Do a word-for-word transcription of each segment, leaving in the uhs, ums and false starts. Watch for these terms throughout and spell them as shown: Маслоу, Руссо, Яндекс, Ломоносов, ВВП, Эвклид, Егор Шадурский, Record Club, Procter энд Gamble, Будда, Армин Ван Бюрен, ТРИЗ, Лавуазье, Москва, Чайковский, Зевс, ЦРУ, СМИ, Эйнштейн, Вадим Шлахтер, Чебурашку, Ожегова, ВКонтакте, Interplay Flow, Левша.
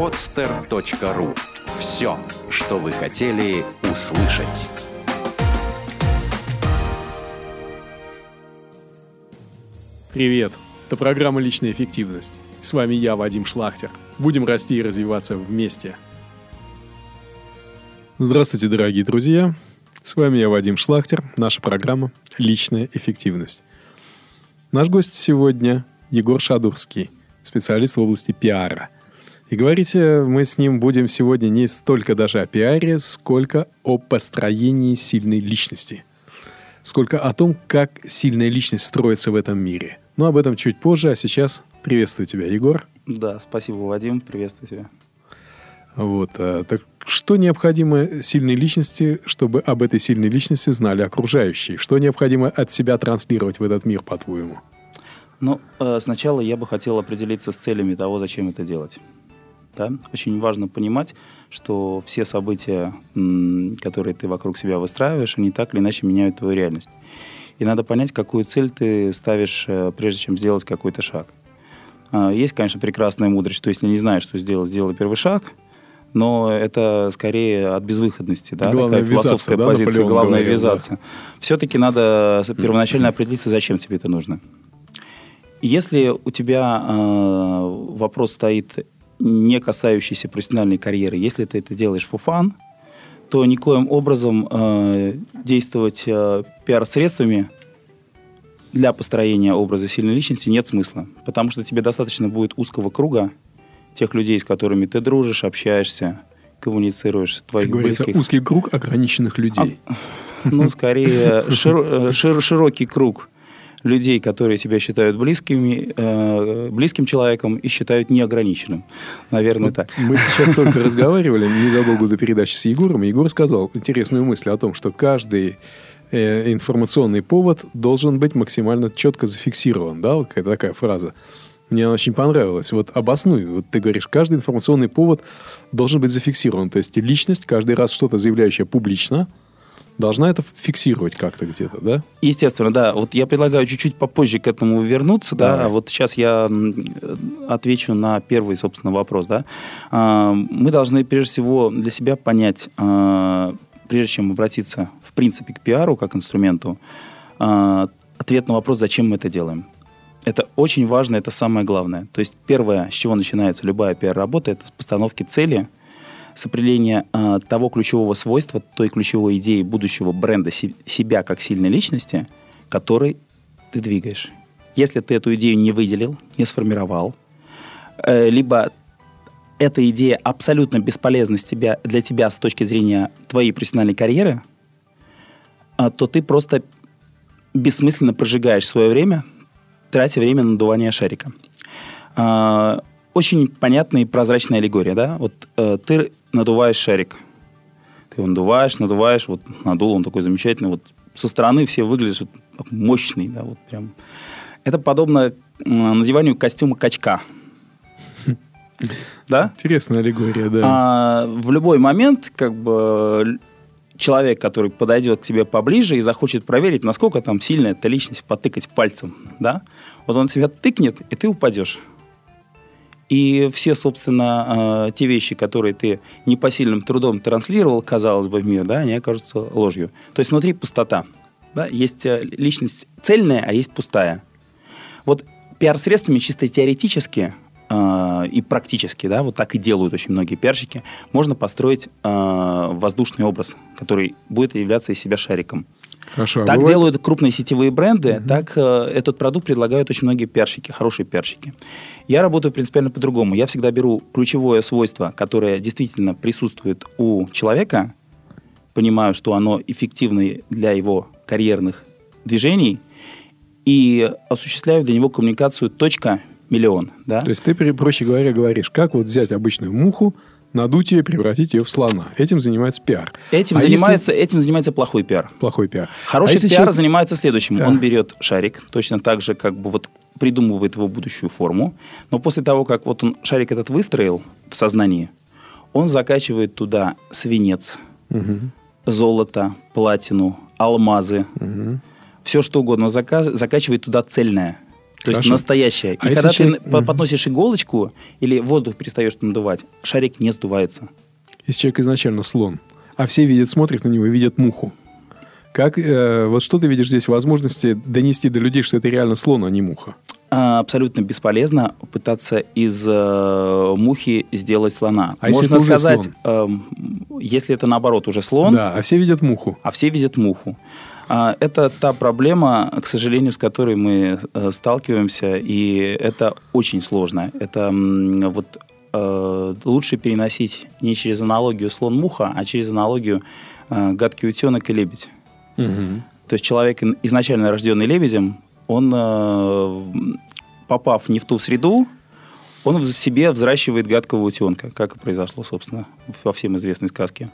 podster точка ru. Все, что вы хотели услышать. Привет! Это программа «Личная эффективность». С вами я, Вадим Шлахтер. Будем расти и развиваться вместе. Здравствуйте, дорогие друзья. С вами я, Вадим Шлахтер. Наша программа «Личная эффективность». Наш гость сегодня Егор Шадурский, специалист в области пиара. И говорите, мы с ним будем сегодня не столько даже о пиаре, сколько о построении сильной личности. Сколько о том, как сильная личность строится в этом мире. Но об этом чуть позже, а сейчас приветствую тебя, Егор. Да, спасибо, Вадим, приветствую тебя. Вот, а, так что необходимо сильной личности, чтобы об этой сильной личности знали окружающие? Что необходимо от себя транслировать в этот мир, по-твоему? Ну, сначала я бы хотел определиться с целями того, зачем это делать. Да? Очень важно понимать, что все события, которые ты вокруг себя выстраиваешь, они так или иначе меняют твою реальность. И надо понять, какую цель ты ставишь, прежде чем сделать какой-то шаг. Есть, конечно, прекрасная мудрость, что если не знаешь, что сделать, сделай первый шаг. Но это скорее от безвыходности, да, такая философская да, позиция, главное ввязаться. Да. Все-таки надо первоначально определиться, зачем тебе это нужно. Если у тебя э, вопрос стоит, не касающийся профессиональной карьеры, если ты это делаешь for fun, то никоим образом э, действовать э, пиар-средствами для построения образа сильной личности нет смысла, потому что тебе достаточно будет узкого круга тех людей, с которыми ты дружишь, общаешься, коммуницируешь, твоих как близких. Говорится, узкий круг ограниченных людей. А, ну, скорее, шир, шир, широкий круг людей, которые себя считают близкими, э, близким человеком и считают неограниченным. Наверное, вот так. Мы сейчас только разговаривали незадолго до передачи с Егором, и Егор сказал интересную мысль о том, что каждый э, информационный повод должен быть максимально четко зафиксирован. Да, вот какая-то такая фраза. Мне она очень понравилась. Вот обоснуй. Вот ты говоришь, каждый информационный повод должен быть зафиксирован. То есть личность, каждый раз что-то заявляющая публично, должна это фиксировать как-то где-то, да? Естественно, да. Вот я предлагаю чуть-чуть попозже к этому вернуться, да. да. Вот сейчас я отвечу на первый, собственно, вопрос, да. Мы должны, прежде всего, для себя понять, прежде чем обратиться, в принципе, к пиару как инструменту, ответ на вопрос, зачем мы это делаем. Это очень важно, это самое главное. То есть первое, с чего начинается любая пиар-работа, это с постановки цели, с определения э, того ключевого свойства, той ключевой идеи будущего бренда си- себя как сильной личности, которой ты двигаешь. Если ты эту идею не выделил, не сформировал, э, либо эта идея абсолютно бесполезна с тебя, для тебя с точки зрения твоей профессиональной карьеры, э, то ты просто бессмысленно прожигаешь свое время, тратя время на надувание шарика. Очень понятная и прозрачная аллегория, да? Вот ты надуваешь шарик. Ты его надуваешь, надуваешь, вот надул, он такой замечательный. Вот со стороны все выглядят вот, мощный, да, вот прям. Это подобно надеванию костюма качка. Да? Интересная аллегория, да. В любой момент, как бы, человек, который подойдет к тебе поближе и захочет проверить, насколько там сильная эта личность, потыкать пальцем, да? Вот он тебя тыкнет, и ты упадешь. И все, собственно, те вещи, которые ты непосильным трудом транслировал, казалось бы, в мир, да, они окажутся ложью. То есть внутри пустота, да? Есть личность цельная, а есть пустая. Вот пиар-средствами чисто теоретически и практически, да, вот так и делают очень многие пиарщики, можно построить э, воздушный образ, который будет являться из себя шариком. Хорошо, так а бывает... делают крупные сетевые бренды, угу. так э, этот продукт предлагают очень многие пиарщики, хорошие пиарщики. Я работаю принципиально по-другому. Я всегда беру ключевое свойство, которое действительно присутствует у человека, понимаю, что оно эффективно для его карьерных движений, и осуществляю для него коммуникацию точка миллион, да? То есть ты, проще говоря, говоришь, как вот взять обычную муху, надуть ее, превратить ее в слона. Этим занимается пиар. Этим, а занимается, если... этим занимается плохой пиар. Плохой пиар. Хороший а пиар человек... занимается следующим. Да. Он берет шарик, точно так же как бы вот придумывает его будущую форму, но после того, как вот он шарик этот выстроил в сознании, он закачивает туда свинец, угу. золото, платину, алмазы, угу. все что угодно, зака... закачивает туда цельное. То Хорошо. Есть настоящая. А и когда ты человек... подносишь иголочку или воздух перестаешь надувать, шарик не сдувается. Если человек изначально слон, а все видят, смотрят на него и видят муху. Как, э, вот что ты видишь здесь возможности донести до людей, что это реально слон, а не муха? А, абсолютно бесполезно пытаться из э, мухи сделать слона. А можно если сказать, э, если это наоборот уже слон... Да, а все видят муху. А все видят муху. А, это та проблема, к сожалению, с которой мы э, сталкиваемся, и это очень сложно. Это э, вот э, лучше переносить не через аналогию слон-муха, а через аналогию э, гадкий утенок и лебедь. Угу. То есть человек, изначально рожденный лебедем, он, попав не в ту среду, он в себе взращивает гадкого утенка, как и произошло, собственно, во всем известной сказке.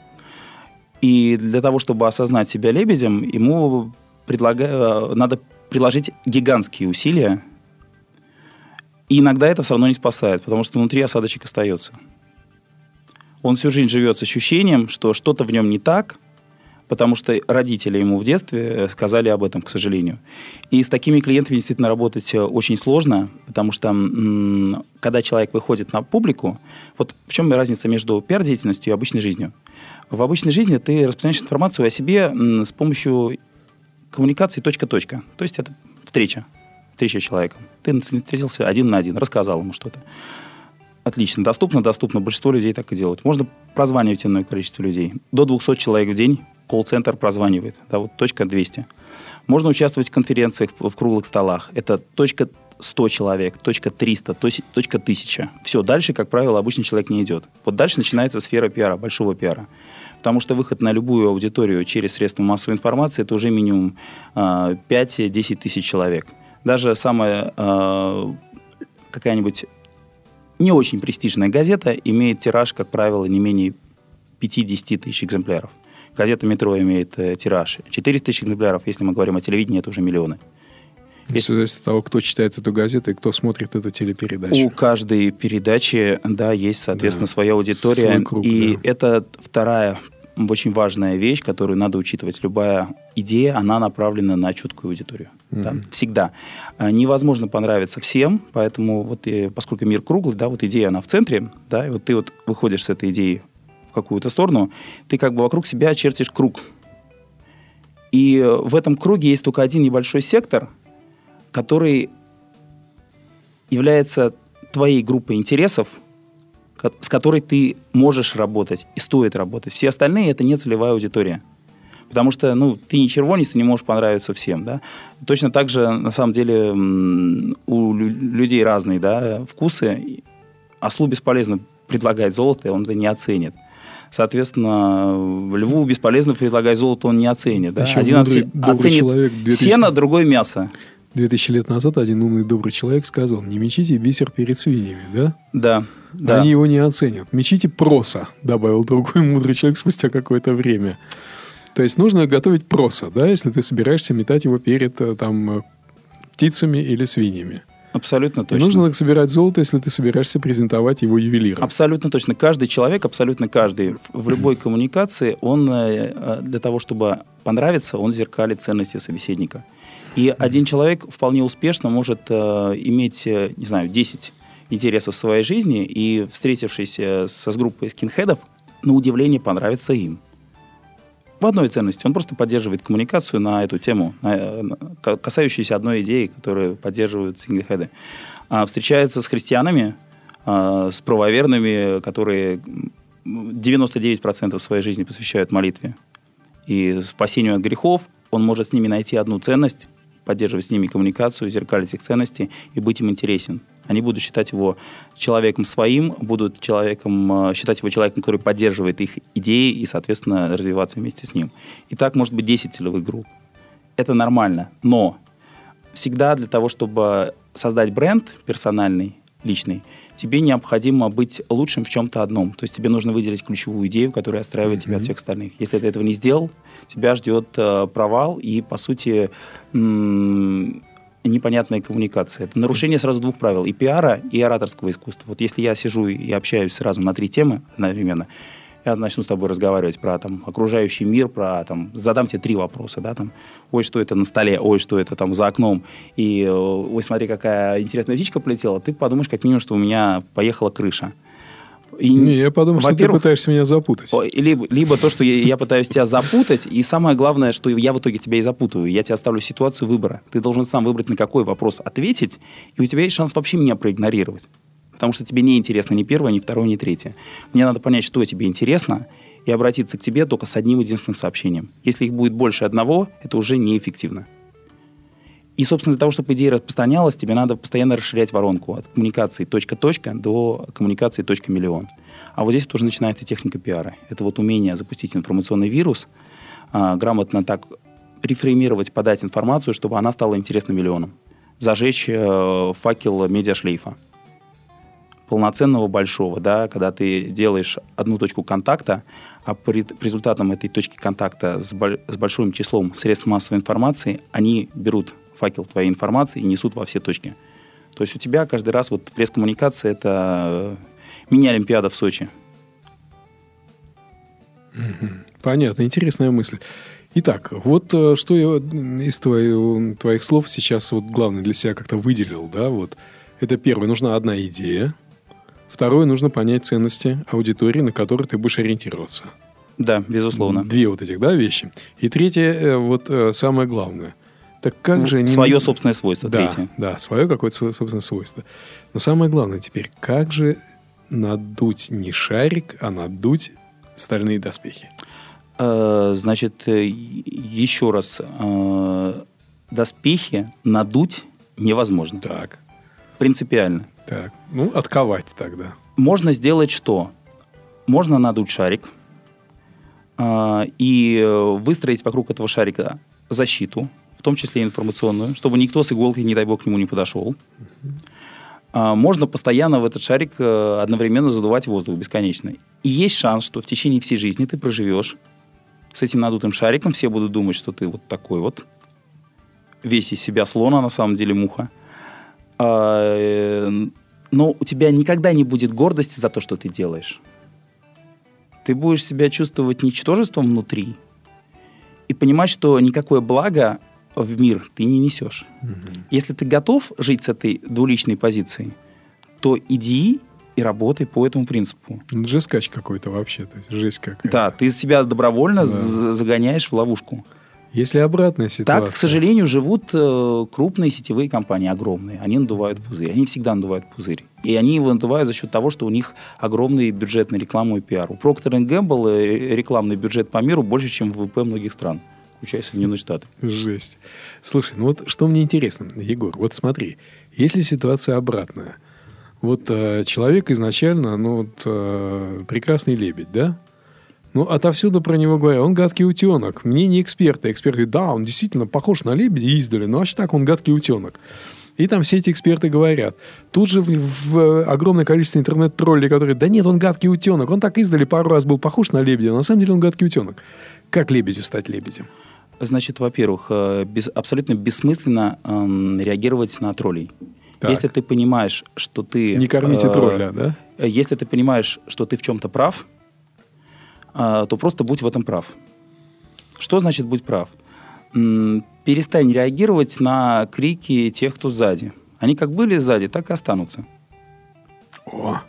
И для того, чтобы осознать себя лебедем, ему предлага... надо приложить гигантские усилия. И иногда это все равно не спасает, потому что внутри осадочек остается. Он всю жизнь живет с ощущением, что что-то в нем не так, потому что родители ему в детстве сказали об этом, к сожалению. И с такими клиентами действительно работать очень сложно, потому что м- когда человек выходит на публику, вот в чем разница между пиар-деятельностью и обычной жизнью? В обычной жизни ты распространяешь информацию о себе м- с помощью коммуникации точка-точка. То есть это встреча, встреча с человеком. Ты встретился один на один, рассказал ему что-то. Отлично, доступно, доступно. Большинство людей так и делают. Можно прозванивать иное количество людей. До двухсот человек в день колл-центр прозванивает. Да, вот точка двести. Можно участвовать в конференциях, в круглых столах. Это точка сто человек, точка триста, точка тысяча. Все, дальше, как правило, обычный человек не идет. Вот дальше начинается сфера пиара, большого пиара. Потому что выход на любую аудиторию через средства массовой информации – это уже минимум э, пять-десять тысяч человек. Даже самая э, какая-нибудь не очень престижная газета имеет тираж, как правило, не менее пять-десять тысяч экземпляров. Газета «Метро» имеет э, тираж четыреста тысяч экземпляров. Если мы говорим о телевидении, это уже миллионы. Если... Все зависит от того, кто читает эту газету и кто смотрит эту телепередачу. У каждой передачи, да, есть, соответственно, да. своя аудитория. Свой круг, и да. это вторая очень важная вещь, которую надо учитывать. Любая идея, она направлена на чуткую аудиторию. Mm-hmm. Да, всегда. Невозможно понравиться всем, поэтому вот, поскольку мир круглый, да, вот идея, она в центре, да, и вот ты вот выходишь с этой идеей в какую-то сторону, ты как бы вокруг себя чертишь круг. И в этом круге есть только один небольшой сектор, который является твоей группой интересов, с которой ты можешь работать и стоит работать. Все остальные – это не целевая аудитория. Потому что, ну, ты не червонец, ты не можешь понравиться всем, да. Точно так же, на самом деле, у людей разные, да, вкусы. Ослу бесполезно предлагать золото, он это не оценит. Соответственно, льву бесполезно предлагать золото, он не оценит. Да? Еще один мудрый, оце... оценит человек, две тысячи... сено, другой мясо. Две тысячи лет назад один умный, добрый человек сказал: не мечите бисер перед свиньями, да? Да. да. Они его не оценят. Мечите проса, добавил другой мудрый человек спустя какое-то время. То есть нужно готовить проса, да, если ты собираешься метать его перед там, птицами или свиньями. Абсолютно точно. И нужно собирать золото, если ты собираешься презентовать его ювелиром. Абсолютно точно. Каждый человек, абсолютно каждый, в любой коммуникации, он для того, чтобы понравиться, он зеркалит ценности собеседника. И один человек вполне успешно может иметь, не знаю, десять интересов в своей жизни, и, встретившись с группой скинхедов, на удивление понравится им. В одной ценности. Он просто поддерживает коммуникацию на эту тему, касающуюся одной идеи, которую поддерживают синглхеды. Встречается с христианами, с правоверными, которые девяносто девять процентов своей жизни посвящают молитве и спасению от грехов. Он может с ними найти одну ценность, поддерживать с ними коммуникацию, зеркалить их ценности и быть им интересен. Они будут считать его человеком своим, будут человеком, считать его человеком, который поддерживает их идеи и, соответственно, развиваться вместе с ним. И так может быть десять целевых групп. Это нормально. Но всегда для того, чтобы создать бренд персональный, личный, тебе необходимо быть лучшим в чем-то одном. То есть тебе нужно выделить ключевую идею, которая отстраивает mm-hmm. тебя от всех остальных. Если ты этого не сделал, тебя ждет э, провал и, по сути, м- непонятная коммуникация. Это нарушение сразу двух правил. И пиара, и ораторского искусства. Вот если я сижу и общаюсь сразу на три темы одновременно, я начну с тобой разговаривать про там, окружающий мир, про там, задам тебе три вопроса, да, там, ой, что это на столе, ой, что это там за окном, и ой, смотри, какая интересная птичка полетела, ты подумаешь, как минимум, что у меня поехала крыша. И, не, я подумал, что ты пытаешься меня запутать. Либо, либо то, что я, я пытаюсь тебя запутать, и самое главное, что я в итоге тебя и запутываю. Я тебе оставлю ситуацию выбора. Ты должен сам выбрать, на какой вопрос ответить, и у тебя есть шанс вообще меня проигнорировать. Потому что тебе не интересно ни первое, ни второе, ни третье. Мне надо понять, что тебе интересно, и обратиться к тебе только с одним единственным сообщением. Если их будет больше одного, это уже неэффективно. И, собственно, для того, чтобы идея распространялась, тебе надо постоянно расширять воронку от коммуникации точка-точка до коммуникации точка-миллион. А вот здесь тоже начинается техника пиара. Это вот умение запустить информационный вирус, а, грамотно так рефреймировать, подать информацию, чтобы она стала интересна миллионам. Зажечь э, факел медиашлейфа. Полноценного, большого, да, когда ты делаешь одну точку контакта, а по результатам этой точки контакта с, боль- с большим числом средств массовой информации, они берут факел твоей информации и несут во все точки. То есть у тебя каждый раз вот пресс-коммуникация – это мини-олимпиада в Сочи. Понятно, интересная мысль. Итак, вот что я из твоего, твоих слов сейчас вот главное для себя как-то выделил, да, вот. Это первое, нужна одна идея. Второе, нужно понять ценности аудитории, на которые ты будешь ориентироваться. Да, безусловно. Две вот этих, да, вещи. И третье, вот самое главное. Так как же... Свое не... собственное свойство, да, третье. Да, свое какое-то собственное свойство. Но самое главное теперь, как же надуть не шарик, а надуть стальные доспехи? Значит, еще раз. Доспехи надуть невозможно. Так. Принципиально. Так, ну, отковать тогда. Можно сделать что? Можно надуть шарик э, и выстроить вокруг этого шарика защиту, в том числе информационную, чтобы никто с иголкой, не дай бог, к нему не подошел. Uh-huh. Э, можно постоянно в этот шарик э, одновременно задувать воздух бесконечно. И есть шанс, что в течение всей жизни ты проживешь с этим надутым шариком. Все будут думать, что ты вот такой вот, весь из себя слон, а на самом деле муха. Но у тебя никогда не будет гордости за то, что ты делаешь. Ты будешь себя чувствовать ничтожеством внутри и понимать, что никакое благо в мир ты не несешь. Mm-hmm. Если ты готов жить с этой двуличной позицией, то иди и работай по этому принципу. Жескач какой-то вообще, то есть жесть какая-то. Да, ты себя добровольно yeah. загоняешь в ловушку. Если обратная ситуация. Так, к сожалению, живут э, крупные сетевые компании, огромные. Они надувают пузырь. Они всегда надувают пузырь. И они его надувают за счет того, что у них огромный бюджет на рекламу и пиар. У Procter энд Gamble рекламный бюджет по миру больше, чем в ВВП многих стран, включая Соединенные Штаты. Жесть. Слушай, ну вот что мне интересно, Егор, вот смотри. Если ситуация обратная. Вот э, человек изначально, ну вот э, прекрасный лебедь, да? Ну, отовсюду про него говорят, он гадкий утенок. Мнение эксперта. Эксперт говорит, да, он действительно похож на лебедя издали, но вообще так он гадкий утенок. И там все эти эксперты говорят. Тут же в, в огромное количество интернет-троллей, которые, да нет, он гадкий утенок. Он так издали пару раз был похож на лебедя, но на самом деле он гадкий утенок. Как лебедю стать лебедем? Значит, во-первых, без, абсолютно бессмысленно э, реагировать на троллей. Так. Если ты понимаешь, что ты... Не кормите э, тролля, да? Если ты понимаешь, что ты в чем-то прав, то просто будь в этом прав. Что значит будь прав? Перестань реагировать на крики тех, кто сзади. Они как были сзади, так и останутся. О,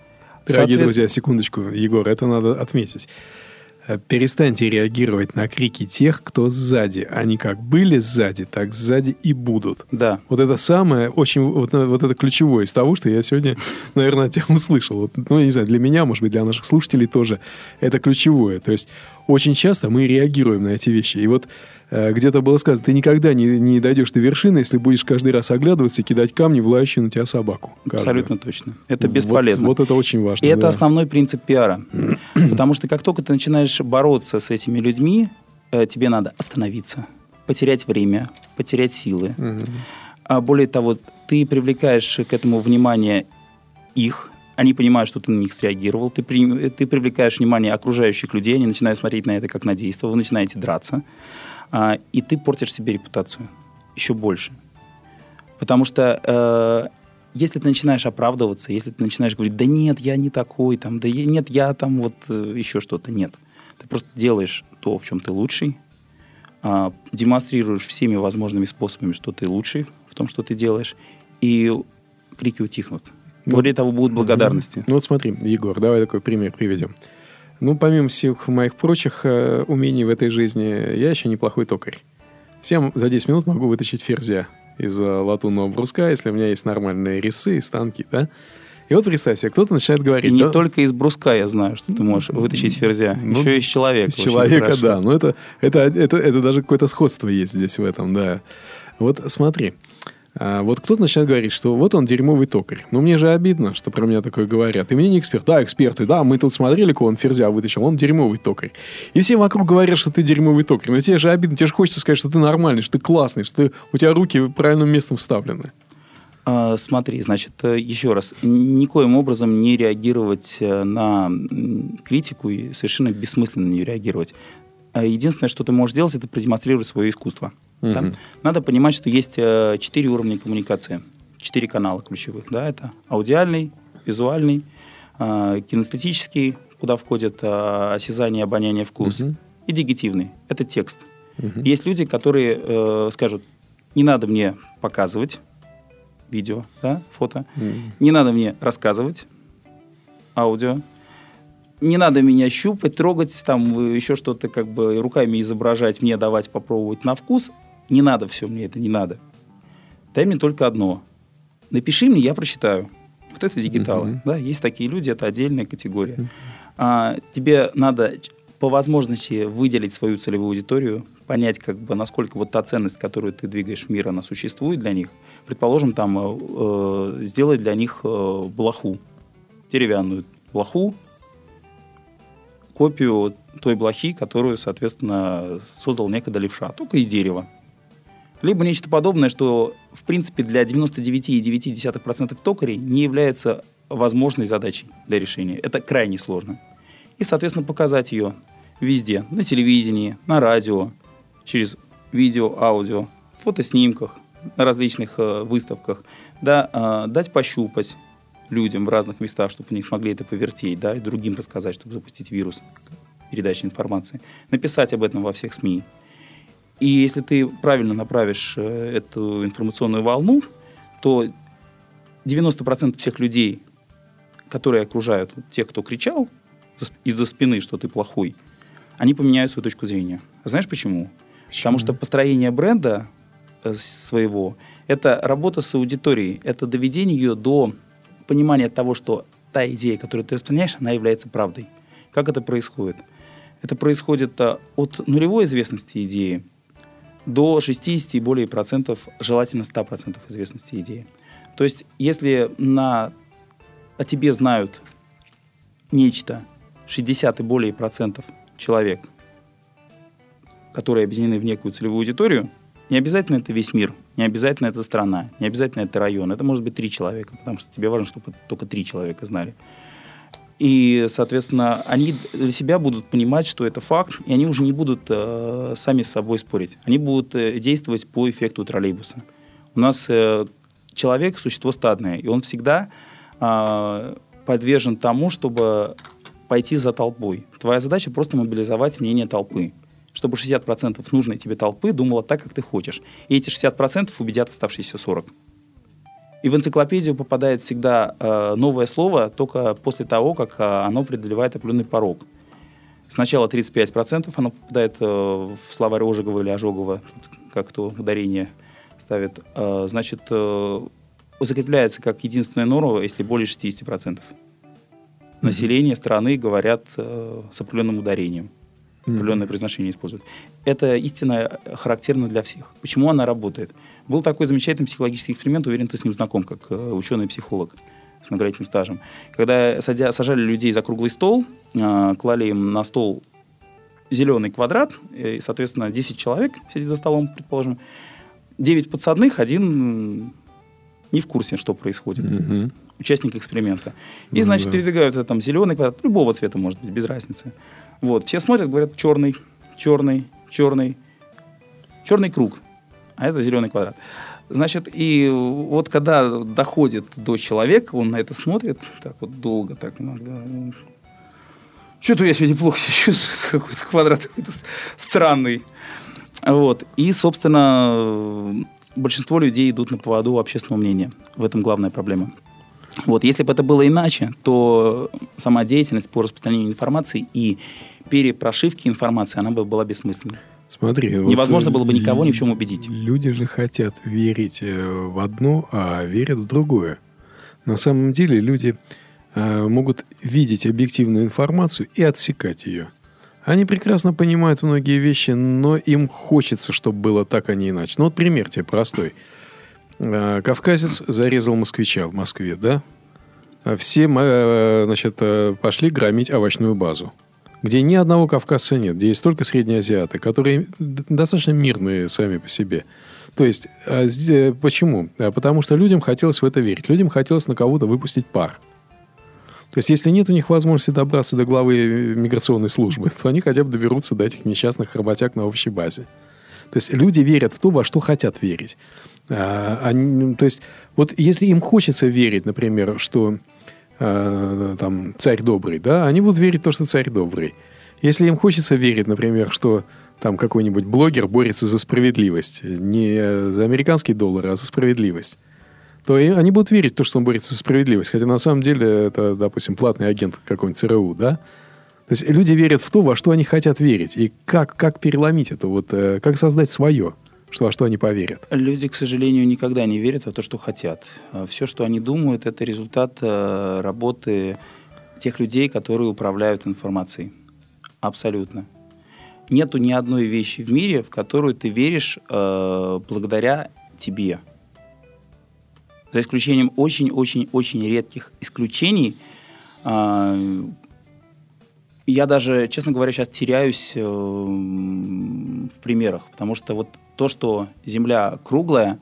дорогие Соответ... друзья, секундочку, Егор, это надо отметить. Перестаньте реагировать на крики тех, кто сзади. Они как были сзади, так сзади и будут. Да. Вот это самое, очень, вот, вот это ключевое из того, что я сегодня, наверное, от тебя услышал. Вот, ну, я не знаю, для меня, может быть, для наших слушателей тоже это ключевое. То есть очень часто мы реагируем на эти вещи. И вот э, где-то было сказано, ты никогда не, не дойдешь до вершины, если будешь каждый раз оглядываться и кидать камни в лающую на тебя собаку. Каждую. Абсолютно точно. Это бесполезно. Вот, вот это очень важно. И да. Это основной принцип пиара. Потому что как только ты начинаешь бороться с этими людьми, э, тебе надо остановиться, потерять время, потерять силы. Угу. А более того, ты привлекаешь к этому внимание их. Они понимают, что ты на них среагировал, ты, при, ты привлекаешь внимание окружающих людей, они начинают смотреть на это как на действо, вы начинаете драться, а, и ты портишь себе репутацию еще больше. Потому что э, Если ты начинаешь оправдываться, если ты начинаешь говорить, да нет, я не такой, там, да нет, я там вот э, еще что-то, нет. Ты просто делаешь то, в чем ты лучший, э, демонстрируешь всеми возможными способами, что ты лучший в том, что ты делаешь, и крики утихнут. Более того, будут благодарности. Ну вот смотри, Егор, давай такой пример приведем. Ну, помимо всех моих прочих э, умений в этой жизни, я еще неплохой токарь. Всем за десять минут могу вытащить ферзя из латунного бруска, если у меня есть нормальные резцы и станки, да? И вот представь себе, кто-то начинает говорить... И не да? только из бруска я знаю, что ты можешь вытащить ферзя, ну, еще и из человека. Из человека, хорошо. Да. Ну, это, это, это, это даже какое-то сходство есть здесь в этом, да. Вот смотри... Вот кто-то начинает говорить, что вот он дерьмовый токарь. Ну, мне же обидно, что про меня такое говорят. И мне не эксперт. Да, эксперты, да, мы тут смотрели, кого он ферзя вытащил, он дерьмовый токарь. И все вокруг говорят, что ты дерьмовый токарь. Но тебе же обидно, тебе же хочется сказать, что ты нормальный, что ты классный, что ты, у тебя руки правильным местом вставлены. А, смотри, значит, еще раз. Никоим образом не реагировать на критику и совершенно бессмысленно не реагировать. Единственное, что ты можешь делать, это продемонстрировать свое искусство. Uh-huh. Да? Надо понимать, что есть четыре уровня коммуникации, четыре канала ключевых. Да? Это аудиальный, визуальный, э, кинестетический, куда входят э, осязание, обоняние, вкус, uh-huh. и дигитивный. Это текст. Uh-huh. Есть люди, которые э, скажут, не надо мне показывать видео, да, фото, uh-huh. не надо мне рассказывать аудио, не надо меня щупать, трогать, там еще что-то как бы руками изображать, мне давать попробовать на вкус. Не надо все, мне это не надо. Дай мне только одно. Напиши мне, я прочитаю. Вот это дигиталы. Mm-hmm. Да, есть такие люди, это отдельная категория. Mm-hmm. А, тебе надо по возможности выделить свою целевую аудиторию, понять, как бы, насколько вот та ценность, которую ты двигаешь в мир, она существует для них. Предположим, там, э, сделать для них э, блоху, деревянную блоху, копию той блохи, которую, соответственно, создал некогда Левша, только из дерева. Либо нечто подобное, что, в принципе, для девяносто девять целых девять десятых процента токарей не является возможной задачей для решения. Это крайне сложно. И, соответственно, показать ее везде, на телевидении, на радио, через видео, аудио, в фотоснимках, на различных э, выставках, да, э, дать пощупать людям в разных местах, чтобы они смогли это повертеть, да, и другим рассказать, чтобы запустить вирус передачи информации, написать об этом во всех СМИ. И если ты правильно направишь эту информационную волну, то девяносто процентов всех людей, которые окружают тех, кто кричал из-за спины, что ты плохой, они поменяют свою точку зрения. А знаешь почему? Почему? Потому что построение бренда своего – это работа с аудиторией, это доведение ее до... понимание того, что та идея, которую ты распространяешь, она является правдой. Как это происходит? Это происходит от нулевой известности идеи до шестидесяти и более процентов, желательно ста процентов известности идеи. То есть, если на... о тебе знают нечто шестьдесят и более процентов человек, которые объединены в некую целевую аудиторию, не обязательно это весь мир, не обязательно это страна, не обязательно это район. Это может быть три человека, потому что тебе важно, чтобы только три человека знали. И, соответственно, они для себя будут понимать, что это факт, и они уже не будут э, сами с собой спорить. Они будут э, действовать по эффекту троллейбуса. У нас э, человек – существо стадное, и он всегда э, подвержен тому, чтобы пойти за толпой. Твоя задача – просто мобилизовать мнение толпы, чтобы шестьдесят процентов нужной тебе толпы думала так, как ты хочешь. И эти шестьдесят процентов убедят оставшиеся сорок процентов. И в энциклопедию попадает всегда э, новое слово только после того, как э, оно преодолевает определенный порог. Сначала тридцать пять процентов оно попадает э, в словарь Ожегова или Ожегова, как-то ударение ставит. Э, значит, э, закрепляется как единственная норма, если более шестьдесят процентов населения страны говорят э, с определенным ударением. Определенное произношение используют. Это истина характерна для всех. Почему она работает? Был такой замечательный психологический эксперимент, уверен, ты с ним знаком, как ученый-психолог с многолетним стажем. Когда сажали людей за круглый стол, клали им на стол зеленый квадрат, и, соответственно, десять человек сидит за столом, предположим, девять подсадных, один не в курсе, что происходит. Mm-hmm. Участник эксперимента. И, значит, mm-hmm. передвигают это, там, зеленый квадрат, любого цвета, может быть, без разницы. Вот, все смотрят, говорят, черный, черный, черный, черный круг, а это зеленый квадрат. Значит, и вот когда доходит до человека, он на это смотрит так вот долго, так иногда... Что-то я сегодня плохо себя чувствую, какой-то квадрат какой-то странный. Вот. И, собственно, большинство людей идут на поводу общественного мнения. В этом главная проблема. Вот. Если бы это было иначе, то сама деятельность по распространению информации и перепрошивке информации, она бы была бессмысленной. Смотри, невозможно вот было бы никого ни в чем убедить. Люди же хотят верить в одно, а верят в другое. На самом деле люди могут видеть объективную информацию и отсекать ее. Они прекрасно понимают многие вещи, но им хочется, чтобы было так, а не иначе. Ну, вот пример тебе простой. Кавказец зарезал москвича в Москве, да? Все, значит, пошли громить овощную базу, где ни одного кавказца нет, где есть только среднеазиаты, которые достаточно мирные сами по себе. То есть, почему? Потому что людям хотелось в это верить. Людям хотелось на кого-то выпустить пар. То есть, если нет у них возможности добраться до главы миграционной службы, то они хотя бы доберутся до этих несчастных работяг на общей базе. То есть, люди верят в то, во что хотят верить. Они, то есть, вот если им хочется верить, например, что... Там, царь добрый, да, они будут верить в то, что царь добрый. Если им хочется верить, например, что там какой-нибудь блогер борется за справедливость, не за американские доллары, а за справедливость, то они будут верить в то, что он борется за справедливость, хотя на самом деле это, допустим, платный агент какой-нибудь ЦРУ, да. То есть люди верят в то, во что они хотят верить, и как, как переломить это, вот, как создать свое. Что, во что они поверят? Люди, к сожалению, никогда не верят в то, что хотят. Все, что они думают, это результат работы тех людей, которые управляют информацией. Абсолютно. Нету ни одной вещи в мире, в которую ты веришь э, благодаря тебе. За исключением очень-очень-очень редких исключений. Э, я даже, честно говоря, сейчас теряюсь э, в примерах, потому что вот то, что Земля круглая,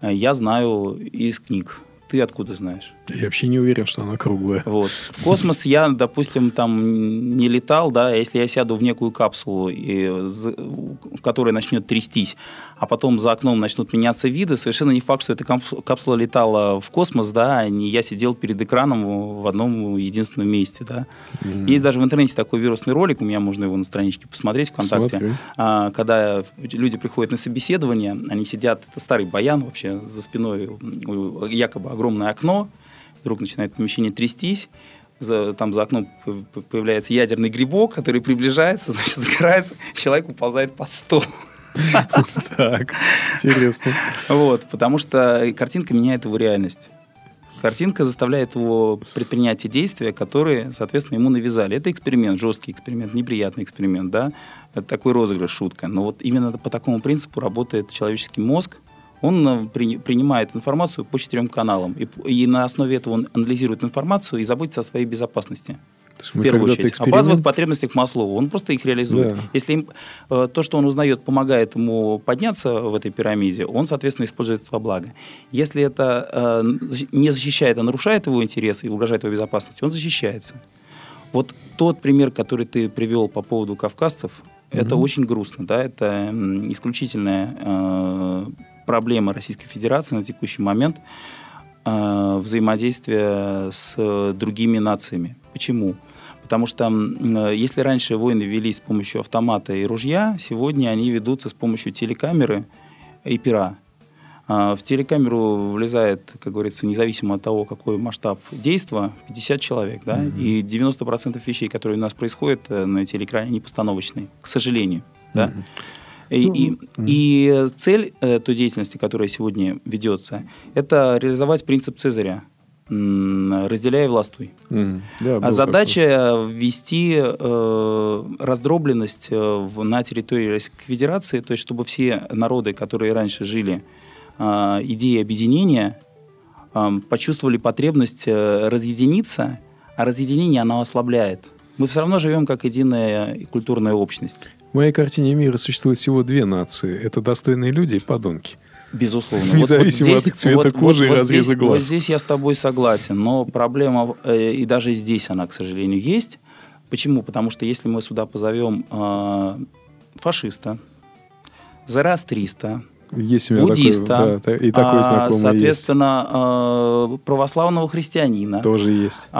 я знаю из книг. Ты откуда знаешь? Я вообще не уверен, что она круглая. Вот. В космос я, допустим, там не летал, да, если я сяду в некую капсулу, в которой начнет трястись, а потом за окном начнут меняться виды, совершенно не факт, что эта капсула летала в космос, да, а не я сидел перед экраном в одном единственном месте, да. Mm-hmm. Есть даже в интернете такой вирусный ролик, у меня можно его на страничке посмотреть ВКонтакте, Смотри. Когда люди приходят на собеседование, они сидят, это старый баян вообще, за спиной якобы огромное окно, вдруг начинает помещение трястись, за, там за окном появляется ядерный грибок, который приближается, значит, загорается, человек уползает под стол. Так, интересно. Вот, потому что картинка меняет его реальность. Картинка заставляет его предпринять те действия, которые, соответственно, ему навязали. Это эксперимент, жесткий эксперимент, неприятный эксперимент, да, это такой розыгрыш, шутка. Но вот именно по такому принципу работает человеческий мозг. Он при, принимает информацию по четырем каналам. И, и на основе этого он анализирует информацию и заботится о своей безопасности. В первую очередь. Эксперимент... О базовых потребностях Маслоу. Он просто их реализует. Да. Если им, э, то, что он узнает, помогает ему подняться в этой пирамиде, он, соответственно, использует это во благо. Если это э, не защищает, а нарушает его интересы и угрожает его безопасности, он защищается. Вот тот пример, который ты привел по поводу кавказцев, mm-hmm. это очень грустно. Да? Это исключительная... Э, проблема Российской Федерации на текущий момент э, взаимодействия с другими нациями. Почему? Потому что э, если раньше войны велись с помощью автомата и ружья, сегодня они ведутся с помощью телекамеры и пера. Э, в телекамеру влезает, как говорится, независимо от того, какой масштаб действа, пятьдесят человек. Да? Mm-hmm. И девяносто процентов вещей, которые у нас происходят на телеэкране, не постановочные, к сожалению. Mm-hmm. Да? И, ну, и, mm. и цель э, той деятельности, которая сегодня ведется, это реализовать принцип Цезаря м- «разделяй и властвуй». Mm. Да, задача такой. Ввести э, раздробленность в, на территории Российской Федерации, то есть чтобы все народы, которые раньше жили э, идеей объединения, э, почувствовали потребность э, разъединиться, а разъединение оно ослабляет. Мы все равно живем как единая культурная общность. В моей картине мира существует всего две нации. Это достойные люди и подонки. Безусловно. Независимо вот, вот от их цвета вот, кожи вот, и вот разреза здесь, глаз. Вот здесь я с тобой согласен. Но проблема, э, и даже здесь она, к сожалению, есть. Почему? Потому что если мы сюда позовем э, фашиста, зороастриста, Есть у меня буддиста, такой, да, и такой знакомый. Соответственно, есть. Православного христианина. Тоже есть.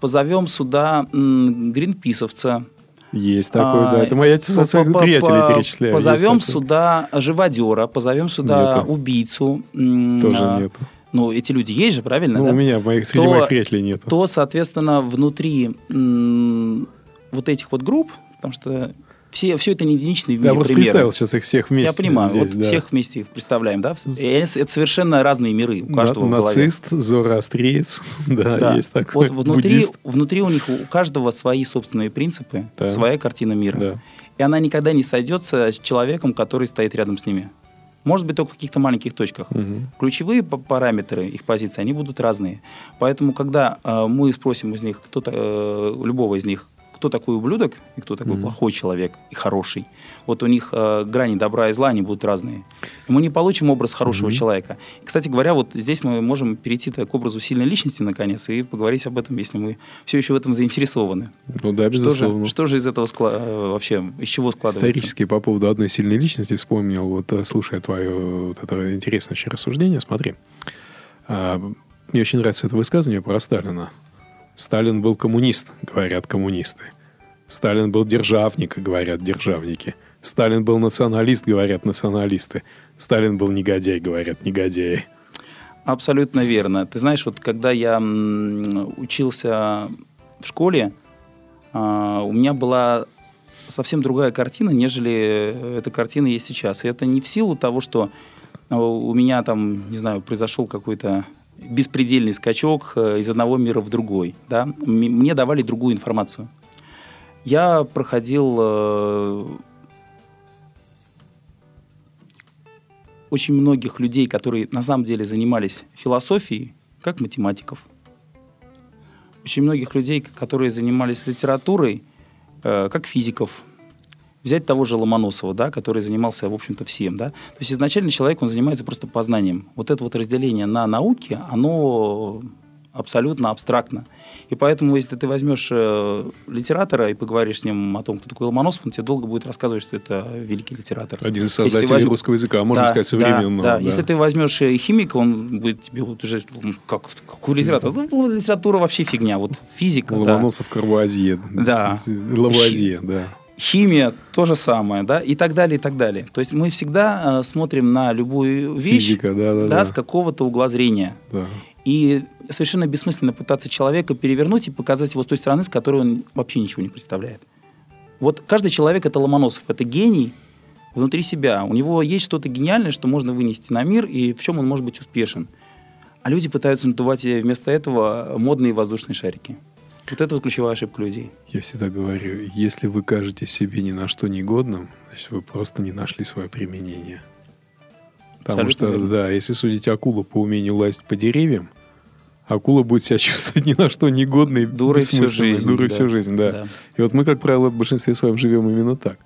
Позовем сюда гринписовца. Есть такой, а, да. Это мои приятели перечисляют. Позовем сюда живодера, позовем сюда нету. Убийцу. Тоже а, нет. Ну, эти люди есть же, правильно? Ну, да? У меня, в моих, среди то, моих приятелей нет. То, соответственно, внутри м- вот этих вот групп, потому что все, все это не единичные в мире примеры. Я просто примеры. Представил сейчас их всех вместе. Я понимаю, здесь, вот да. Всех вместе представляем, да? Это совершенно разные миры у каждого на, в голове. Нацист, зороастриец, да, да, есть такой, вот внутри, буддист. Внутри у них у каждого свои собственные принципы, да. Своя картина мира. Да. И она никогда не сойдется с человеком, который стоит рядом с ними. Может быть, только в каких-то маленьких точках. Угу. Ключевые параметры их позиции, они будут разные. Поэтому, когда э, мы спросим из них, кто-то, э, любого из них, кто такой ублюдок и кто такой mm-hmm. плохой человек и хороший. Вот у них э, грани добра и зла, они будут разные. И мы не получим образ хорошего mm-hmm. человека. Кстати говоря, вот здесь мы можем перейти к образу сильной личности, наконец, и поговорить об этом, если мы все еще в этом заинтересованы. Ну да, безусловно. Что же, что же из этого скла- вообще, из чего складывается? Исторически по поводу одной сильной личности вспомнил, вот слушая твое вот это интересное очень рассуждение, смотри. А, мне очень нравится это высказывание про Сталина. Сталин был коммунист, говорят коммунисты. Сталин был державник, говорят державники. Сталин был националист, говорят националисты. Сталин был негодяй, говорят негодяи. Абсолютно верно. Ты знаешь, вот когда я учился в школе, у меня была совсем другая картина, нежели эта картина есть сейчас. И это не в силу того, что у меня там, не знаю, произошел какой-то беспредельный скачок из одного мира в другой. Да? Мне давали другую информацию. Я проходил э, очень многих людей, которые на самом деле занимались философией, как математиков. Очень многих людей, которые занимались литературой, э, как физиков. Взять того же Ломоносова, да, который занимался, в общем-то, всем. Да? То есть изначально человек, он занимается просто познанием. Вот это вот разделение на науки, оно абсолютно абстрактно. И поэтому, если ты возьмешь литератора и поговоришь с ним о том, кто такой Ломоносов, он тебе долго будет рассказывать, что это великий литератор. Один из создателей возьм... русского языка, можно да, сказать, современного. Да, да. Да. Если ты возьмешь химика, он будет тебе вот уже... Как, какой литератор? Ну, литература вообще фигня. Вот физика, Ломоносов, да. Карвуазье. Да. Лавуазье, да. Химия то же самое, да, и так далее, и так далее. То есть мы всегда э, смотрим на любую вещь Физика, да, да, да, да. с какого-то угла зрения. Да. И совершенно бессмысленно пытаться человека перевернуть и показать его с той стороны, с которой он вообще ничего не представляет. Вот каждый человек – это Ломоносов, это гений внутри себя. У него есть что-то гениальное, что можно вынести на мир, и в чем он может быть успешен. А люди пытаются надувать вместо этого модные воздушные шарики. Вот это вот ключевая ошибка людей. Я всегда говорю, если вы кажете себе ни на что негодным, значит, вы просто не нашли свое применение. Потому Абсолютно что, верно. Да, если судить акулу по умению лазить по деревьям, акула будет себя чувствовать ни на что негодной, дурой всю жизнь. Дурой да. всю жизнь, да. да. И вот мы, как правило, в большинстве своем живем именно так.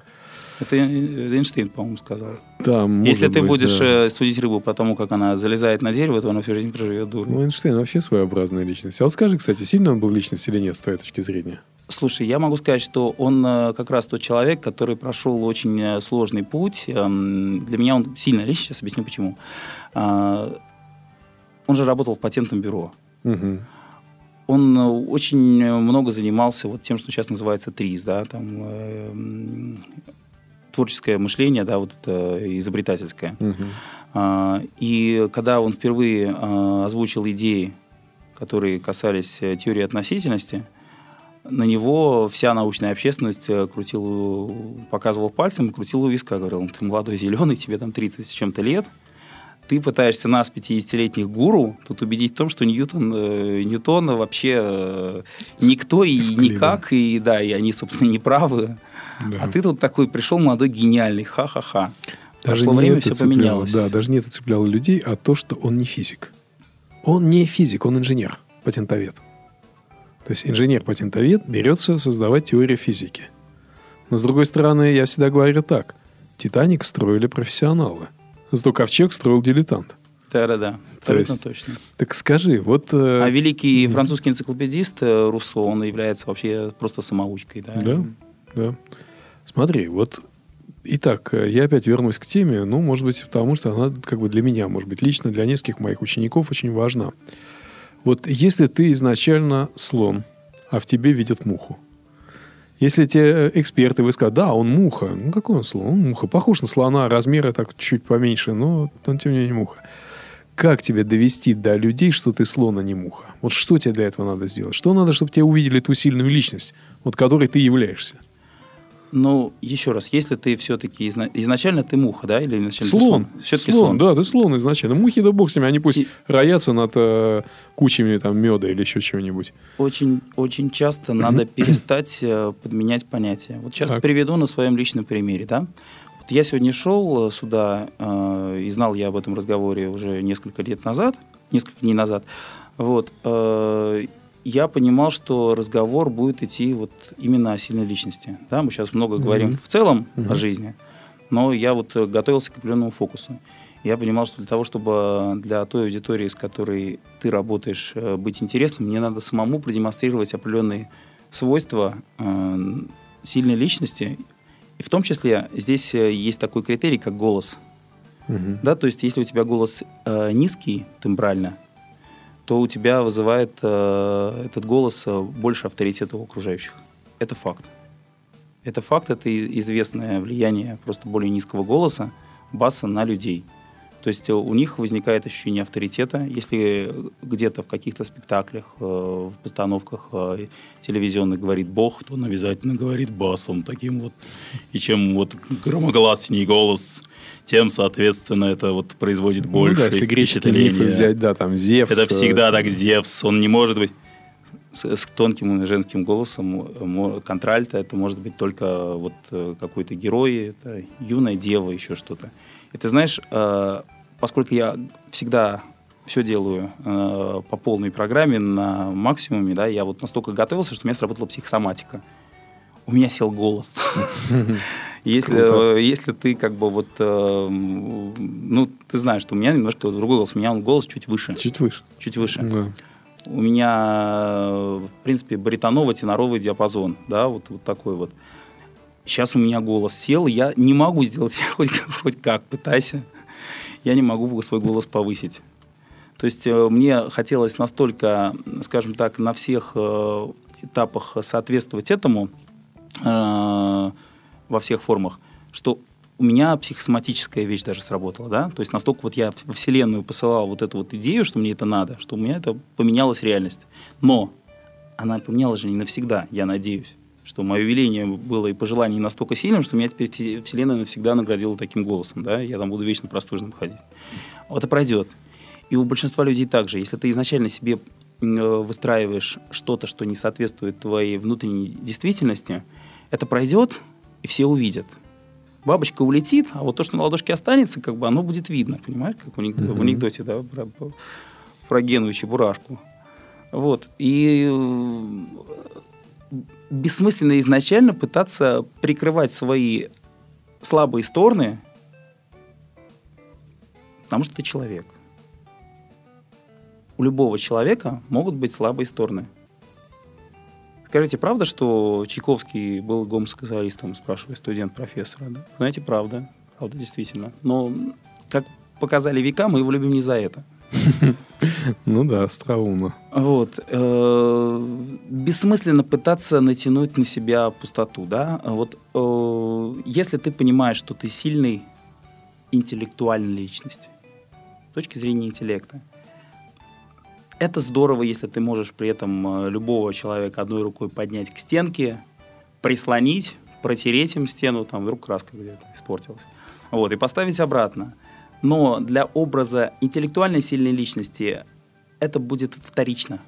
Это Эйнштейн, по-моему, сказал. Да, Если ты быть, будешь да. судить рыбу по тому, как она залезает на дерево, то она всю жизнь проживет дурой. Ну, Эйнштейн вообще своеобразная личность. А вот скажи, кстати, сильно он был личность или нет, с твоей точки зрения? Слушай, я могу сказать, что он как раз тот человек, который прошел очень сложный путь. Для меня он сильная личность, сейчас объясню почему. Он же работал в патентном бюро. Угу. Он очень много занимался вот тем, что сейчас называется ТРИЗ, да, там... творческое мышление, да, вот это изобретательское. Uh-huh. А, и когда он впервые а, озвучил идеи, которые касались теории относительности, на него вся научная общественность крутила, показывала пальцем и крутила у виска. Говорила, ты молодой зеленый, тебе там тридцать с чем-то лет, ты пытаешься нас, пятидесятилетних гуру, тут убедить в том, что Ньютон, э, Ньютона вообще э, никто и Эвклида. Никак, и да, и они, собственно, не правы. Да. А ты тут такой пришел молодой, гениальный, ха-ха-ха. Даже Прошло время все цепляло, поменялось. Да, даже не это цепляло людей, а то, что он не физик. Он не физик, он инженер, патентовед. То есть инженер-патентовед берется создавать теорию физики. Но, с другой стороны, я всегда говорю так. «Титаник» строили профессионалы. Зато «Ковчег» строил дилетант. Да-да-да, абсолютно есть, точно. Так скажи, вот... Э... А великий французский энциклопедист Руссо, он является вообще просто самоучкой. Да, да. да. Смотри, вот Итак, я опять вернусь к теме, ну, может быть, потому что она как бы для меня, может быть, лично для нескольких моих учеников очень важна. Вот если ты изначально слон, а в тебе видят муху, если те эксперты выскажут, да, он муха, ну, какой он слон? Он муха, похож на слона, размеры так чуть поменьше, но он, тем не менее, муха. Как тебе довести до людей, что ты слон, а не муха? Вот что тебе для этого надо сделать? Что надо, чтобы тебя увидели ту сильную личность, вот которой ты являешься? Ну, еще раз, если ты все-таки... Изна... Изначально ты муха, да? Или изначально слон. Ты слон? Все-таки слон. Слон, да, ты слон изначально. Мухи, да бог с ними, они пусть и... роятся над э, кучами там, меда или еще чего-нибудь. Очень, очень часто надо перестать э, подменять понятия. Вот сейчас так. Приведу на своем личном примере, да? Вот я сегодня шел сюда, э, и знал я об этом разговоре уже несколько лет назад, несколько дней назад, вот... Э, я понимал, что разговор будет идти вот именно о сильной личности. Да, мы сейчас много говорим mm-hmm. в целом mm-hmm. о жизни, но я вот готовился к определенному фокусу. Я понимал, что для того, чтобы для той аудитории, с которой ты работаешь, быть интересным, мне надо самому продемонстрировать определенные свойства э, сильной личности. И в том числе здесь есть такой критерий, как голос. Mm-hmm. Да, то есть если у тебя голос э, низкий тембрально, то у тебя вызывает э, этот голос больше авторитета у окружающих. Это факт. Это факт, это известное влияние просто более низкого голоса, баса на людей. То есть у них возникает ощущение авторитета. Если где-то в каких-то спектаклях, э, в постановках э, телевизионных говорит Бог, то он обязательно говорит басом таким вот. И чем вот громогласней голос... тем, соответственно, это вот производит ну, больше. Ну да, если греческие мифы взять, да, там, Зевс. Это всегда это... так, Зевс, он не может быть... С, с тонким женским голосом контральта, это может быть только вот какой-то герой, это юная дева, еще что-то. И ты знаешь, э, поскольку я всегда все делаю э, по полной программе, на максимуме, да, я вот настолько готовился, что у меня сработала психосоматика. У меня сел голос. Если, если ты как бы вот... Э, ну, ты знаешь, что у меня немножко другой голос. У меня он голос чуть выше. Чуть выше. Чуть выше. Да. У меня, в принципе, баритоново-теноровый диапазон. Да, вот, вот такой вот. Сейчас у меня голос сел. Я не могу сделать хоть, хоть как, пытайся. Я не могу свой голос повысить. То есть э, мне хотелось настолько, скажем так, на всех э, этапах соответствовать этому... Э, во всех формах, что у меня психосоматическая вещь даже сработала, да, то есть настолько вот я во Вселенную посылал вот эту вот идею, что мне это надо, что у меня это поменялась реальность, но она поменялась же не навсегда, я надеюсь, что мое веление было и пожелание настолько сильным, что меня теперь Вселенная навсегда наградила таким голосом, да, я там буду вечно простужным ходить. Вот это пройдет. И у большинства людей также, если ты изначально себе выстраиваешь что-то, что не соответствует твоей внутренней действительности, это пройдет, и все увидят. Бабочка улетит, а вот то, что на ладошке останется, как бы оно будет видно, понимаешь, как в, mm-hmm. в анекдоте, да, про, про Гену и Чебурашку. Вот. И бессмысленно изначально пытаться прикрывать свои слабые стороны, потому что ты человек. У любого человека могут быть слабые стороны. Скажите, правда, что Чайковский был гомосексуалистом, спрашивает студент профессора? Да? Знаете, правда, правда, действительно. Но, как показали века, мы его любим не за это. Ну да, остроумно. Вот. Бессмысленно пытаться натянуть на себя пустоту, да? Вот если ты понимаешь, что ты сильный интеллектуальная личность, с точки зрения интеллекта, это здорово, если ты можешь при этом любого человека одной рукой поднять к стенке, прислонить, протереть им стену, там вдруг краска где-то испортилась, вот, и поставить обратно. Но для образа интеллектуальной сильной личности это будет вторично.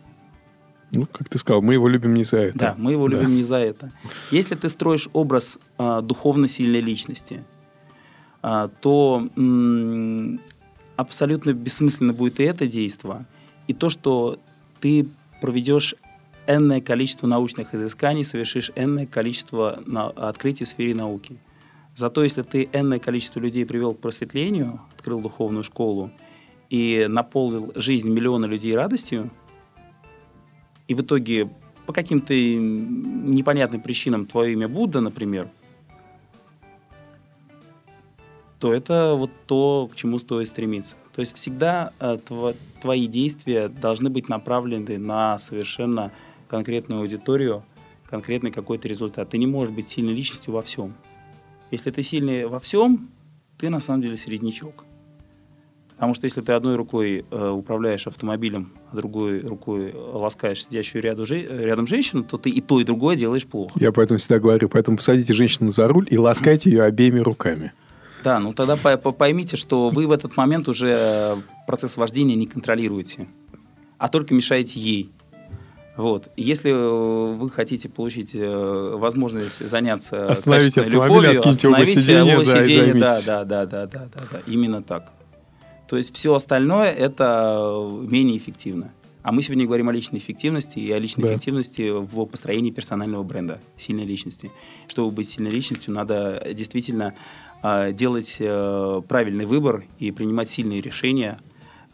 Ну, как ты сказал, мы его любим не за это. Да, мы его да. любим не за это. Если ты строишь образ э, духовно сильной личности, э, то м- абсолютно бессмысленно будет и это действие, и то, что ты проведешь энное количество научных изысканий, совершишь энное количество на... открытий в сфере науки. Зато если ты энное количество людей привел к просветлению, открыл духовную школу и наполнил жизнь миллиона людей радостью, и в итоге по каким-то непонятным причинам твое имя Будда, например, то это вот то, к чему стоит стремиться. То есть всегда тв- твои действия должны быть направлены на совершенно конкретную аудиторию, конкретный какой-то результат. Ты не можешь быть сильной личностью во всем. Если ты сильный во всем, ты на самом деле середнячок. Потому что если ты одной рукой э, управляешь автомобилем, а другой рукой ласкаешь сидящую ряду, же, рядом женщину, то ты и то, и другое делаешь плохо. Я поэтому всегда говорю, поэтому посадите женщину за руль и ласкайте ее обеими руками. Да, ну тогда поймите, что вы в этот момент уже процесс вождения не контролируете, а только мешаете ей. Вот. Если вы хотите получить возможность заняться остановите качественной любовью, остановите сиденье, его сиденье. Да, да, да, да, да, да, да, именно так. То есть все остальное это менее эффективно. А мы сегодня говорим о личной эффективности и о личной да. эффективности в построении персонального бренда, сильной личности. Чтобы быть сильной личностью, надо действительно э, делать э, правильный выбор и принимать сильные решения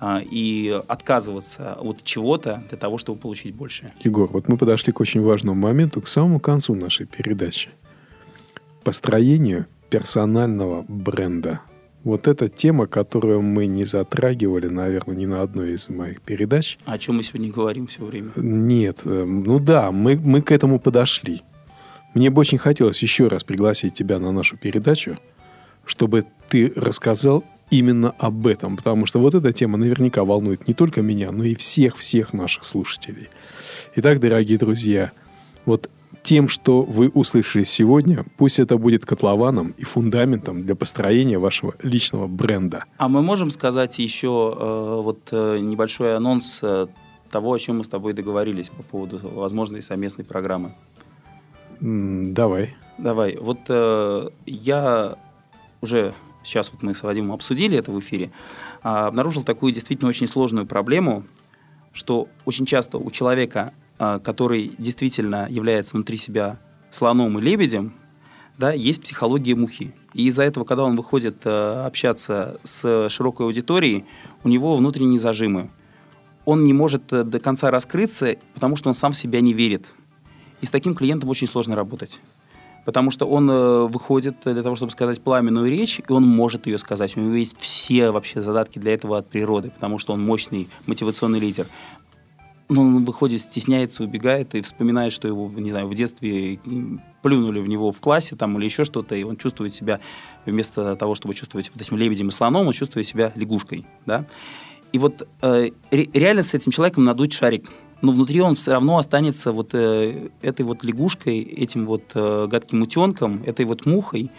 э, и отказываться от чего-то для того, чтобы получить больше. Егор, вот мы подошли к очень важному моменту, к самому концу нашей передачи. Построению персонального бренда. Вот эта тема, которую мы не затрагивали, наверное, ни на одной из моих передач. О чем мы сегодня говорим все время? Нет. Ну да, мы, мы к этому подошли. Мне бы очень хотелось еще раз пригласить тебя на нашу передачу, чтобы ты рассказал именно об этом. Потому что вот эта тема наверняка волнует не только меня, но и всех-всех наших слушателей. Итак, дорогие друзья, вот тем, что вы услышали сегодня, пусть это будет котлованом и фундаментом для построения вашего личного бренда. А мы можем сказать еще э, вот э, небольшой анонс э, того, о чем мы с тобой договорились по поводу возможной совместной программы? Mm, давай. Давай. Вот э, я уже сейчас вот мы с Вадимом обсудили это в эфире, э, обнаружил такую действительно очень сложную проблему, что очень часто у человека, который действительно является внутри себя слоном и лебедем, да, есть психология мухи. И из-за этого, когда он выходит э, общаться с широкой аудиторией, у него внутренние зажимы. Он не может до конца раскрыться, потому что он сам в себя не верит. И с таким клиентом очень сложно работать. Потому что он э, выходит для того, чтобы сказать пламенную речь, и он может ее сказать. У него есть все вообще задатки для этого от природы, потому что он мощный мотивационный лидер. Но он выходит, стесняется, убегает и вспоминает, что его, не знаю, в детстве плюнули в него в классе там, или еще что-то, и он чувствует себя, вместо того, чтобы чувствовать вот этим лебедем и слоном, он чувствует себя лягушкой. Да? И вот э, реально с этим человеком надуть шарик. Но внутри он все равно останется вот э, этой вот лягушкой, этим вот э, гадким утенком, этой вот мухой.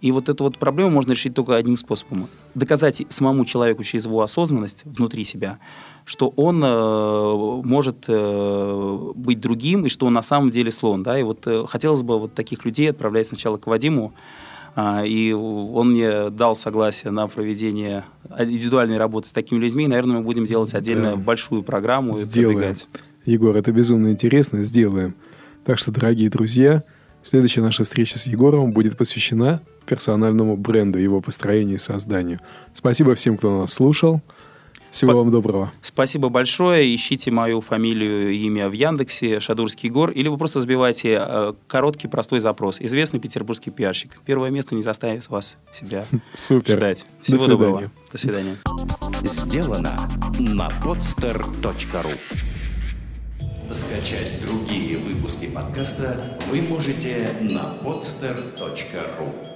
И вот эту вот проблему можно решить только одним способом. Доказать самому человеку через его осознанность внутри себя, что он э, может э, быть другим, и что он на самом деле слон. Да? И вот э, хотелось бы вот таких людей отправлять сначала к Вадиму, э, и он мне дал согласие на проведение индивидуальной работы с такими людьми, и, наверное, мы будем делать отдельно да. большую программу. Сделаем. И продвигать. Егор, это безумно интересно, сделаем. Так что, дорогие друзья, следующая наша встреча с Егором будет посвящена персональному бренду, его построению и созданию. Спасибо всем, кто нас слушал. Всего По- вам доброго. Спасибо большое. Ищите мою фамилию и имя в Яндексе, Шадурский Егор, или вы просто забивайте э, короткий, простой запрос. Известный петербургский пиарщик. Первое место не заставит вас себя Супер. Ждать. Всего До доброго. До свидания. Сделано на подстер точка ру. Скачать другие выпуски подкаста вы можете на подстер точка ру.